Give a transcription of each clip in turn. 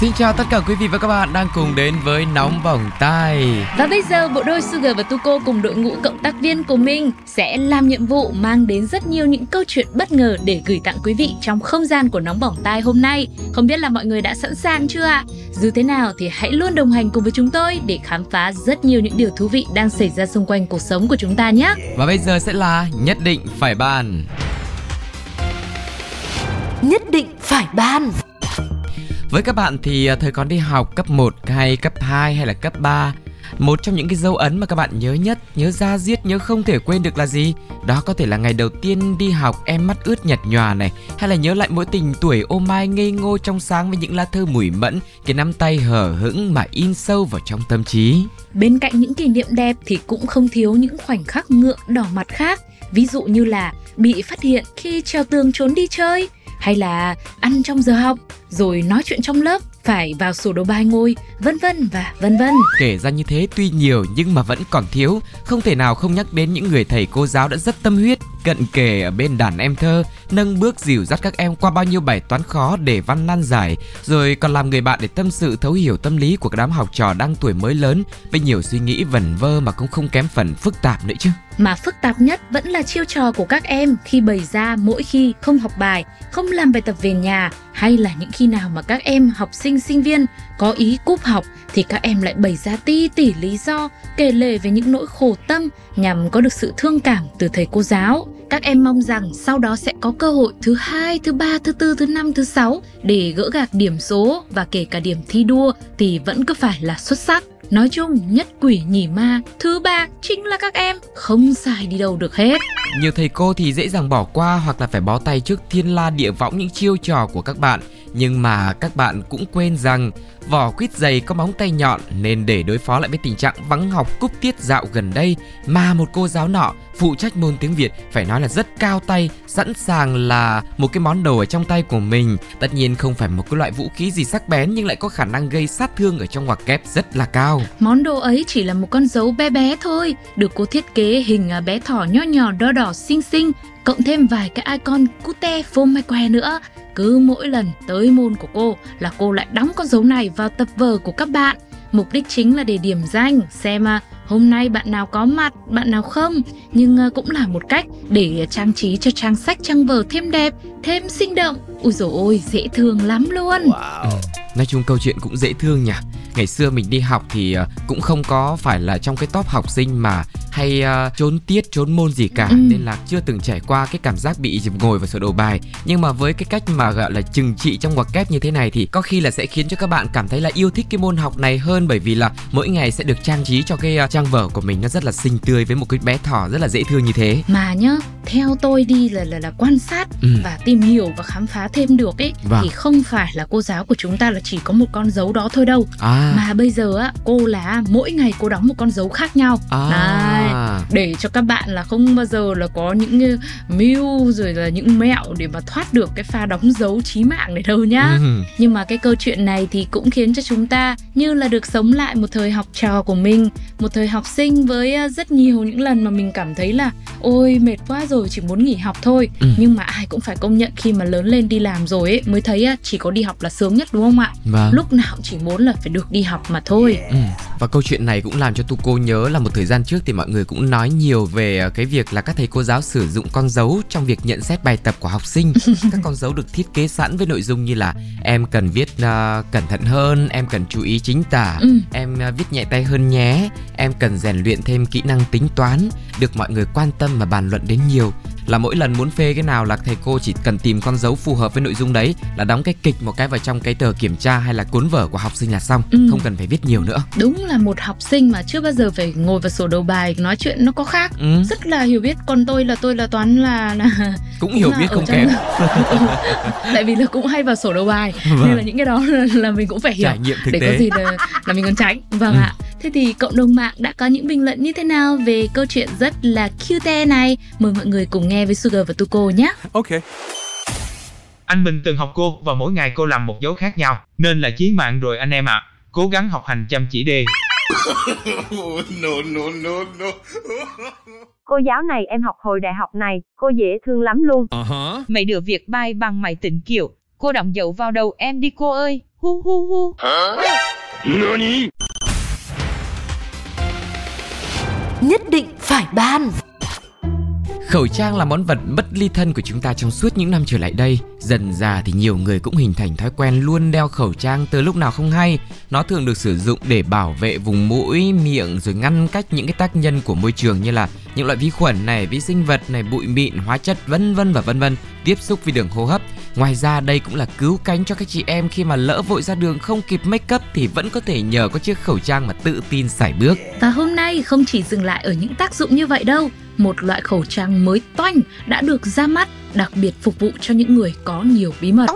Xin chào tất cả quý vị và các bạn đang cùng đến với Nóng Bỏng Tai. Và bây giờ bộ đôi Sugar và Tuco cùng đội ngũ cộng tác viên của mình sẽ làm nhiệm vụ mang đến rất nhiều những câu chuyện bất ngờ để gửi tặng quý vị trong không gian của Nóng Bỏng Tai hôm nay. Không biết là mọi người đã sẵn sàng chưa ạ? Dù thế nào thì hãy luôn đồng hành cùng với chúng tôi để khám phá rất nhiều những điều thú vị đang xảy ra xung quanh cuộc sống của chúng ta nhé. Và bây giờ sẽ là Nhất Định Phải Bàn. Nhất định phải bàn. Với các bạn thì thời còn đi học cấp 1 hay cấp 2 hay là cấp 3, một trong những cái dấu ấn mà các bạn nhớ nhất, nhớ da diết, nhớ không thể quên được là gì? Đó có thể là ngày đầu tiên đi học em mắt ướt nhạt nhòa này, hay là nhớ lại mỗi tình tuổi ô mai ngây ngô trong sáng với những lá thư mùi mẫn, cái nắm tay hở hững mà in sâu vào trong tâm trí. Bên cạnh những kỷ niệm đẹp thì cũng không thiếu những khoảnh khắc ngượng đỏ mặt khác, ví dụ như là bị phát hiện khi trèo tường trốn đi chơi, hay là ăn trong giờ học, rồi nói chuyện trong lớp, phải vào sổ đầu bài ngồi, vân vân và vân vân. Kể ra như thế tuy nhiều nhưng mà vẫn còn thiếu, không thể nào không nhắc đến những người thầy cô giáo đã rất tâm huyết, cận kề ở bên đàn em thơ, nâng bước dìu dắt các em qua bao nhiêu bài toán khó để văn nan giải, rồi còn làm người bạn để tâm sự thấu hiểu tâm lý của đám học trò đang tuổi mới lớn với nhiều suy nghĩ vẩn vơ mà cũng không kém phần phức tạp nữa chứ. Mà phức tạp nhất vẫn là chiêu trò của các em khi bày ra mỗi khi không học bài, không làm bài tập về nhà, hay là những khi nào mà các em học sinh sinh viên có ý cúp học thì các em lại bày ra ti tỉ lý do, kể lể về những nỗi khổ tâm nhằm có được sự thương cảm từ thầy cô giáo. Các em mong rằng sau đó sẽ có cơ hội thứ 2, thứ 3, thứ 4, thứ 5, thứ 6 để gỡ gạc điểm số, và kể cả điểm thi đua thì vẫn cứ phải là xuất sắc. Nói chung, nhất quỷ nhì ma, thứ ba chính là các em, không sai đi đâu được hết. Nhiều thầy cô thì dễ dàng bỏ qua hoặc là phải bó tay trước thiên la địa võng những chiêu trò của các bạn. Nhưng mà các bạn cũng quên rằng vỏ quýt dày có móng tay nhọn, nên để đối phó lại với tình trạng vắng học cúp tiết dạo gần đây mà một cô giáo nọ phụ trách môn tiếng Việt phải nói là rất cao tay, sẵn sàng là một cái món đồ ở trong tay của mình. Tất nhiên không phải một cái loại vũ khí gì sắc bén nhưng lại có khả năng gây sát thương ở trong ngoặc kép rất là cao. Món đồ ấy chỉ là một con dấu bé bé thôi, được cô thiết kế hình bé thỏ nho nhỏ đo đỏ xinh xinh, cộng thêm vài cái icon cute phôm mai que nữa. Cứ mỗi lần tới môn của cô là cô lại đóng con dấu này vào tập vở của các bạn. Mục đích chính là để điểm danh, xem hôm nay bạn nào có mặt, bạn nào không. Nhưng cũng là một cách để trang trí cho trang sách, trang vở thêm đẹp, thêm sinh động. Ui dồi ôi, dễ thương lắm luôn. Wow. Nói chung câu chuyện cũng dễ thương nhỉ. Ngày xưa mình đi học thì cũng không có phải là trong cái top học sinh mà hay trốn tiết, trốn môn gì cả. Nên là chưa từng trải qua cái cảm giác bị ngồi vào sổ đầu bài. Nhưng mà với cái cách mà gọi là trừng trị trong ngoặc kép như thế này thì có khi là sẽ khiến cho các bạn cảm thấy là yêu thích cái môn học này hơn, bởi vì là mỗi ngày sẽ được trang trí cho cái trang vở của mình nó rất là xinh tươi với một cái bé thỏ rất là dễ thương như thế. Mà nhá, theo tôi đi là quan sát và tìm hiểu và khám phá thêm được ấy, thì không phải là cô giáo của chúng ta là chỉ có một con dấu đó thôi đâu. Mà bây giờ á, cô là mỗi ngày cô đóng một con dấu khác nhau. Đấy, để cho các bạn là không bao giờ là có những mưu rồi là những mẹo để mà thoát được cái pha đóng dấu chí mạng này đâu nhá. Nhưng mà cái câu chuyện này thì cũng khiến cho chúng ta như là được sống lại một thời học trò của mình, một thời học sinh với rất nhiều những lần mà mình cảm thấy là ôi mệt quá rồi, chỉ muốn nghỉ học thôi. Nhưng mà ai cũng phải công nhận khi mà lớn lên đi làm rồi ấy, mới thấy chỉ có đi học là sướng nhất, đúng không ạ? Lúc nào chỉ muốn là phải được đi học mà thôi. Và câu chuyện này cũng làm cho Tuco nhớ là một thời gian trước thì mọi người cũng nói nhiều về cái việc là các thầy cô giáo sử dụng con dấu trong việc nhận xét bài tập của học sinh. Các con dấu được thiết kế sẵn với nội dung như là em cần viết cẩn thận hơn, em cần chú ý chính tả, em viết nhẹ tay hơn nhé, em cần rèn luyện thêm kỹ năng tính toán, được mọi người quan tâm mà bàn luận đến nhiều. Là mỗi lần muốn phê cái nào là thầy cô chỉ cần tìm con dấu phù hợp với nội dung đấy, là đóng cái kịch một cái vào trong cái tờ kiểm tra hay là cuốn vở của học sinh là xong. Không cần phải viết nhiều nữa. Đúng là một học sinh mà chưa bao giờ phải ngồi vào sổ đầu bài nói chuyện nó có khác. Rất là hiểu biết. Còn tôi là toán là cũng hiểu biết không kém. Tại vì là cũng hay vào sổ đầu bài, nên là những cái đó là mình cũng phải hiểu, trải nghiệm thực tế. Để có gì là mình còn tránh. Vâng ạ. Thế thì cộng đồng mạng đã có những bình luận như thế nào về câu chuyện rất là cute này? Mời mọi người cùng nghe nghe với Sugar và Tuco nhé. Ok. Anh mình từng học cô và mỗi ngày cô làm một dấu khác nhau, nên là chí mạng rồi anh em ạ. Cố gắng học hành chăm chỉ đi. No. Cô giáo này em học hồi đại học này, cô dễ thương lắm luôn. Mấy đứa việc bài bằng máy tính kiểu, cô đóng dấu vào đầu em đi cô ơi. Hu. Nhất định phải ban. Khẩu trang là món vật bất ly thân của chúng ta trong suốt những năm trở lại đây. Dần dà thì nhiều người cũng hình thành thói quen luôn đeo khẩu trang từ lúc nào không hay. Nó thường được sử dụng để bảo vệ vùng mũi, miệng rồi ngăn cách những cái tác nhân của môi trường như là những loại vi khuẩn này, vi sinh vật này, bụi mịn, hóa chất vân vân và vân vân, tiếp xúc với đường hô hấp. Ngoài ra đây cũng là cứu cánh cho các chị em khi mà lỡ vội ra đường không kịp make up thì vẫn có thể nhờ có chiếc khẩu trang mà tự tin sải bước. Và hôm nay không chỉ dừng lại ở những tác dụng như vậy đâu. Một loại khẩu trang mới toanh đã được ra mắt, đặc biệt phục vụ cho những người có nhiều bí mật.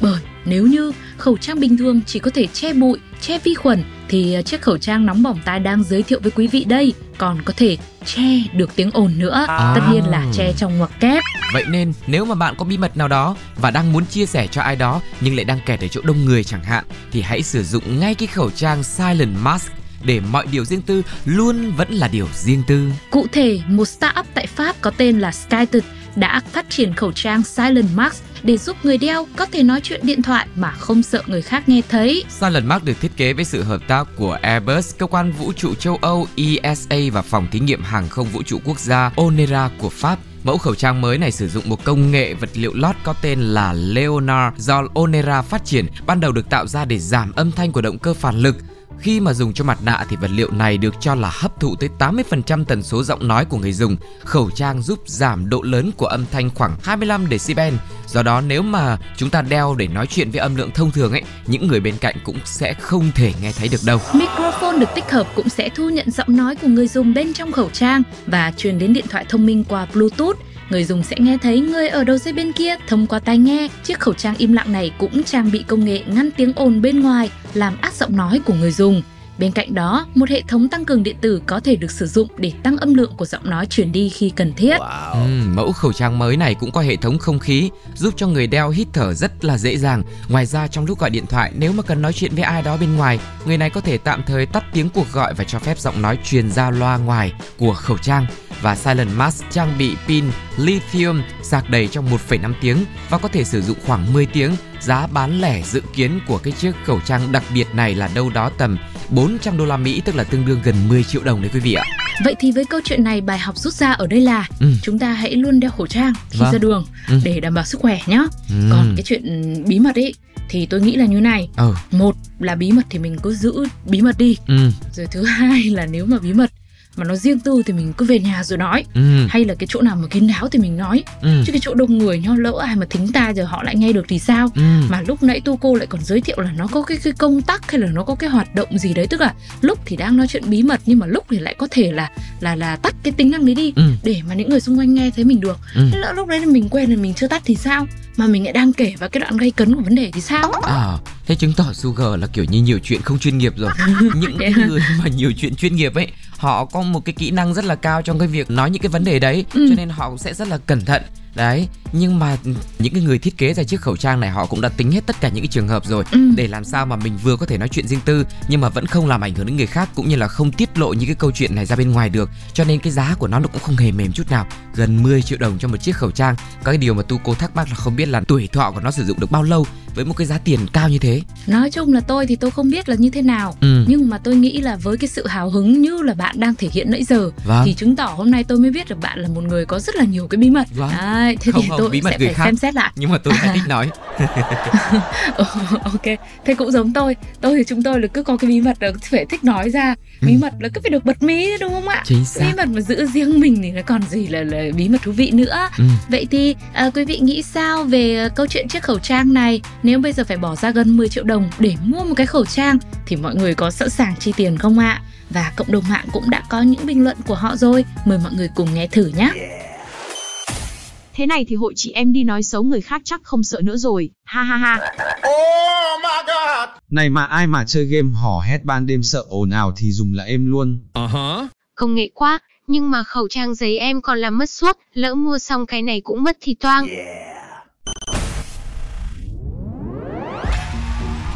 Bởi nếu như khẩu trang bình thường chỉ có thể che bụi, che vi khuẩn, thì chiếc khẩu trang nóng bỏng tai đang giới thiệu với quý vị đây còn có thể che được tiếng ồn nữa. Tất nhiên là che trong ngoặc kép. Vậy nên nếu mà bạn có bí mật nào đó và đang muốn chia sẻ cho ai đó nhưng lại đang kẹt ở chỗ đông người chẳng hạn, thì hãy sử dụng ngay cái khẩu trang Silent Mask để mọi điều riêng tư luôn vẫn là điều riêng tư. Cụ thể, một startup tại Pháp có tên là SkyTed đã phát triển khẩu trang Silent Mask để giúp người đeo có thể nói chuyện điện thoại mà không sợ người khác nghe thấy. Silent Mask được thiết kế với sự hợp tác của Airbus, cơ quan vũ trụ châu Âu ESA và phòng thí nghiệm hàng không vũ trụ quốc gia ONERA của Pháp. Mẫu khẩu trang mới này sử dụng một công nghệ vật liệu lót có tên là Leonard do ONERA phát triển, ban đầu được tạo ra để giảm âm thanh của động cơ phản lực. Khi mà dùng cho mặt nạ thì vật liệu này được cho là hấp thụ tới 80% tần số giọng nói của người dùng. Khẩu trang giúp giảm độ lớn của âm thanh khoảng 25 decibel. Do đó nếu mà chúng ta đeo để nói chuyện với âm lượng thông thường ấy, những người bên cạnh cũng sẽ không thể nghe thấy được đâu. Microphone được tích hợp cũng sẽ thu nhận giọng nói của người dùng bên trong khẩu trang và truyền đến điện thoại thông minh qua Bluetooth. Người dùng sẽ nghe thấy người ở đầu dây bên kia thông qua tai nghe. Chiếc khẩu trang im lặng này cũng trang bị công nghệ ngăn tiếng ồn bên ngoài, làm át giọng nói của người dùng. Bên cạnh đó, một hệ thống tăng cường điện tử có thể được sử dụng để tăng âm lượng của giọng nói truyền đi khi cần thiết. Mẫu khẩu trang mới này cũng có hệ thống không khí, giúp cho người đeo hít thở rất là dễ dàng. Ngoài ra, trong lúc gọi điện thoại, nếu mà cần nói chuyện với ai đó bên ngoài, người này có thể tạm thời tắt tiếng cuộc gọi và cho phép giọng nói truyền ra loa ngoài của khẩu trang. Và Silent Mask trang bị pin lithium sạc đầy trong 1,5 tiếng và có thể sử dụng khoảng 10 tiếng. Giá bán lẻ dự kiến của cái chiếc khẩu trang đặc biệt này là đâu đó tầm $400, tức là tương đương gần 10 triệu đồng đấy quý vị ạ. Vậy thì với câu chuyện này, bài học rút ra ở đây là chúng ta hãy luôn đeo khẩu trang khi ra đường để đảm bảo sức khỏe nhé. Còn cái chuyện bí mật ấy thì tôi nghĩ là như này. Một là bí mật thì mình cứ giữ bí mật đi. Rồi thứ hai là nếu mà bí mật mà nó riêng tư thì mình cứ về nhà rồi nói. Hay là cái chỗ nào mà kín đáo thì mình nói. Chứ cái chỗ đông người nhá, lỡ ai mà thính tai giờ họ lại nghe được thì sao? Mà lúc nãy Tuco lại còn giới thiệu là nó có cái công tắc hay là nó có cái hoạt động gì đấy, tức là lúc thì đang nói chuyện bí mật nhưng mà lúc thì lại có thể là tắt cái tính năng đấy đi để mà những người xung quanh nghe thấy mình được. Lỡ lúc đấy là mình quên là mình chưa tắt thì sao? Mà mình lại đang kể vào cái đoạn gây cấn của vấn đề thì sao? Thế chứng tỏ Sugar là kiểu như nhiều chuyện không chuyên nghiệp rồi. Những người mà nhiều chuyện chuyên nghiệp ấy, họ có một cái kỹ năng rất là cao trong cái việc nói những cái vấn đề đấy, cho nên họ cũng sẽ rất là cẩn thận. Đấy, nhưng mà những cái người thiết kế ra chiếc khẩu trang này họ cũng đã tính hết tất cả những cái trường hợp rồi, để làm sao mà mình vừa có thể nói chuyện riêng tư nhưng mà vẫn không làm ảnh hưởng đến người khác, cũng như là không tiết lộ những cái câu chuyện này ra bên ngoài được. Cho nên cái giá của nó cũng không hề mềm chút nào, gần 10 triệu đồng cho một chiếc khẩu trang. Có cái điều mà Tuco thắc mắc là không biết là tuổi thọ của nó sử dụng được bao lâu với một cái giá tiền cao như thế. Nói chung là tôi thì tôi không biết là như thế nào, nhưng mà tôi nghĩ là với cái sự hào hứng như là bạn đang thể hiện nãy giờ, thì chứng tỏ hôm nay tôi mới biết được bạn là một người có rất là nhiều cái bí mật. Đấy, thế không, thì tôi sẽ phải khác, xem xét lại. Nhưng mà tôi lại thích nói. Ok, thế cũng giống tôi thì chúng tôi là cứ có cái bí mật là phải thích nói ra. Bí mật là cứ phải được bật mí, đúng không ạ? Bí mật mà giữ riêng mình thì nó còn gì là bí mật thú vị nữa. Vậy thì quý vị nghĩ sao về câu chuyện chiếc khẩu trang này? Nếu bây giờ phải bỏ ra gần 10 triệu đồng để mua một cái khẩu trang thì mọi người có sẵn sàng chi tiền không ạ? Và cộng đồng mạng cũng đã có những bình luận của họ rồi, mời mọi người cùng nghe thử nhé. Thế này thì hội chị em đi nói xấu người khác chắc không sợ nữa rồi, ha ha ha. Oh my god. Này mà ai mà chơi game hò hét ban đêm sợ ồn ào thì dùng là em luôn. công nghệ quá, nhưng mà khẩu trang giấy em còn làm mất suốt, lỡ mua xong cái này cũng mất thì toang.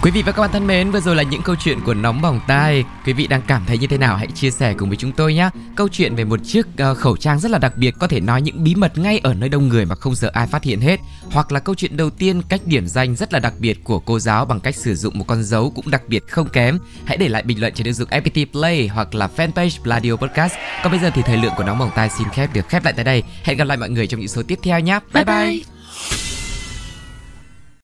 Quý vị và các bạn thân mến, vừa rồi là những câu chuyện của Nóng Bỏng Tai. Quý vị đang cảm thấy như thế nào? Hãy chia sẻ cùng với chúng tôi nhé. Câu chuyện về một chiếc khẩu trang rất là đặc biệt, có thể nói những bí mật ngay ở nơi đông người mà không sợ ai phát hiện hết. Hoặc là câu chuyện đầu tiên cách điểm danh rất là đặc biệt của cô giáo bằng cách sử dụng một con dấu cũng đặc biệt không kém. Hãy để lại bình luận trên ứng dụng FPT Play hoặc là fanpage Radio Podcast. Còn bây giờ thì thời lượng của Nóng Bỏng Tai xin được khép lại tại đây. Hẹn gặp lại mọi người trong những số tiếp theo nhé. Bye bye.